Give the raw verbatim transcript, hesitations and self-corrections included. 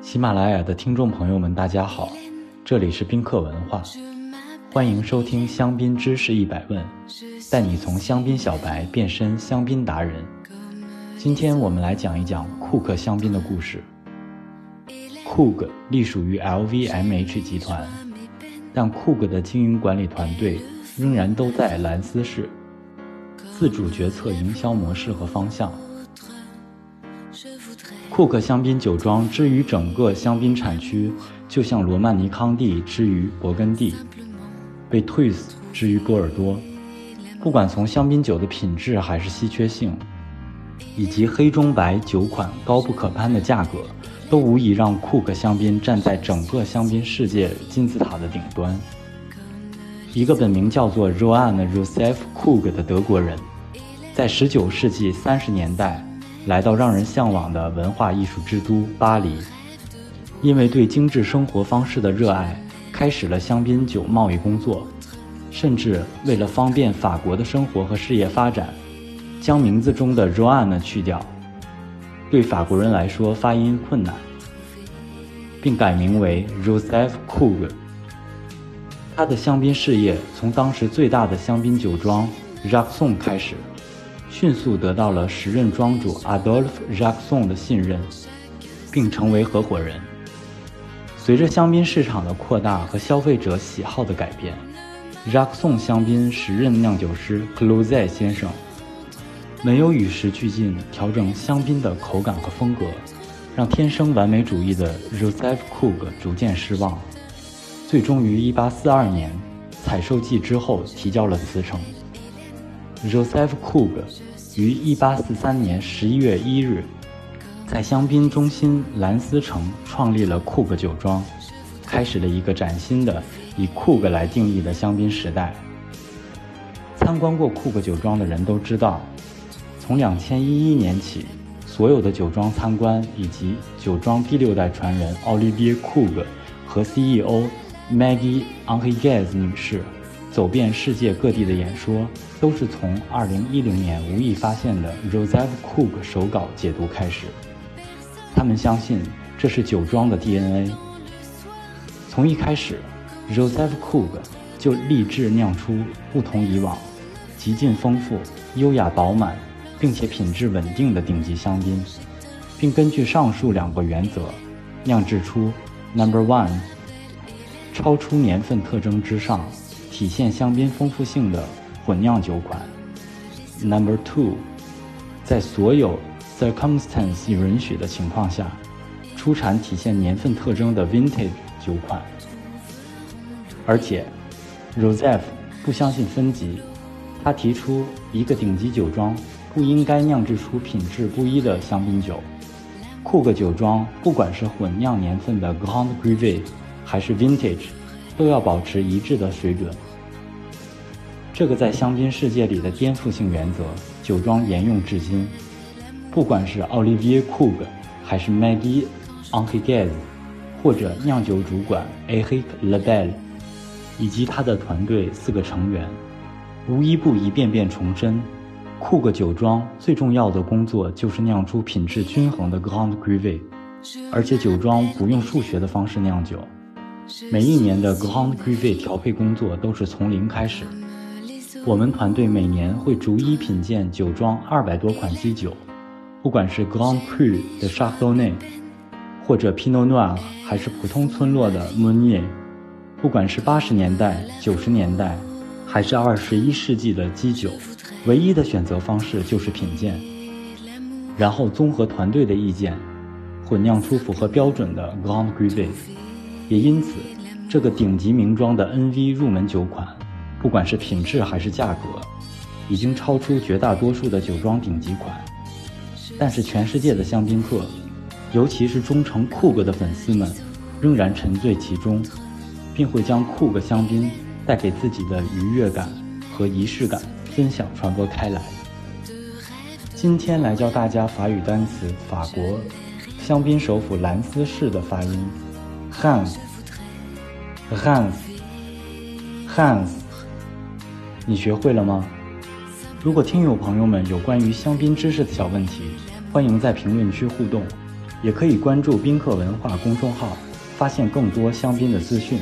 喜马拉雅的听众朋友们，大家好，这里是宾客文化，欢迎收听香槟知识一百问，带你从香槟小白变身香槟达人。今天我们来讲一讲库克香槟的故事。Krug 隶属于 L V M H 集团，但 Krug 的经营管理团队仍然都在兰斯市，自主决策营销模式和方向。库克香槟酒庄之于整个香槟产区，就像罗曼尼康帝之于勃艮第，被 Pétrus 之于波尔多。不管从香槟酒的品质还是稀缺性，以及黑中白酒款高不可攀的价格，都无疑让库克香槟站在整个香槟世界金字塔的顶端。一个本名叫做 Johann Joseph Krug 的德国人，在十九世纪三十年代来到让人向往的文化艺术之都巴黎，因为对精致生活方式的热爱，开始了香槟酒贸易工作，甚至为了方便法国的生活和事业发展，将名字中的 Johann 去掉，对法国人来说发音困难，并改名为 Joseph Krug。他的香槟事业从当时最大的香槟酒庄 Jacquesson 开始，迅速得到了时任庄主 Adolphe Jacquesson 的信任，并成为合伙人。随着香槟市场的扩大和消费者喜好的改变， Jacquesson 香槟时任酿酒师 Clauzet 先生没有与时俱进调整香槟的口感和风格，让天生完美主义的 Joseph Krug 逐渐失望，最终于一八四二年采收季之后提交了辞呈。Joseph Krug 于一八四三年十一月一日在香槟中心兰斯城创立了 Krug 酒庄，开始了一个崭新的以 Krug 来定义的香槟时代。参观过 Krug 酒庄的人都知道，从二零一一年起，所有的酒庄参观以及酒庄第六代传人 Olivier Krug 和 C E O Maggie Henriquez 女士走遍世界各地的演说，都是从二零一零年无意发现的 Joseph Krug 手稿解读开始。他们相信这是酒庄的 D N A。 从一开始， Joseph Krug 就立志酿出不同以往、极尽丰富、优雅饱满并且品质稳定的顶级香槟，并根据上述两个原则酿制出 Number One 超出年份特征之上、体现香槟丰富性的混酿酒款， Number Two 在所有 circumstance 允许的情况下出产体现年份特征的 Vintage 酒款。而且 Joseph 不相信分级，他提出一个顶级酒庄不应该酿制出品质不一的香槟酒。库克酒庄不管是混酿年份的 Grande Cuvée 还是 Vintage，都要保持一致的水准。这个在香槟世界里的颠覆性原则，酒庄沿用至今。不管是 Olivier Krug 还是 Maggie Henriquez 或者酿酒主管 Éric Lebel 以及他的团队四个成员，无一不一遍遍重申，库克酒庄最重要的工作就是酿出品质均衡的 Grand Cru， 而且酒庄不用数学的方式酿酒。每一年的 Grande Cuvée 调配工作都是从零开始，我们团队每年会逐一品鉴酒庄二百多款基酒，不管是 Grand Cru 的 Chardonnay 或者 Pinot Noir 还是普通村落的 Meunier， 不管是八十年代、九十年代还是二十一世纪的基酒，唯一的选择方式就是品鉴，然后综合团队的意见，混酿出符合标准的 Grande Cuvée。也因此，这个顶级名庄的 N V 入门酒款，不管是品质还是价格，已经超出绝大多数的酒庄顶级款。但是全世界的香槟客，尤其是忠诚库克的粉丝们，仍然沉醉其中，并会将库克香槟带给自己的愉悦感和仪式感分享传播开来。今天来教大家法语单词法国香槟首府兰斯市的发音。Reims, Reims, Reims， 你学会了吗？如果听友朋友们有关于香槟知识的小问题，欢迎在评论区互动，也可以关注宾客文化公众号，发现更多香槟的资讯。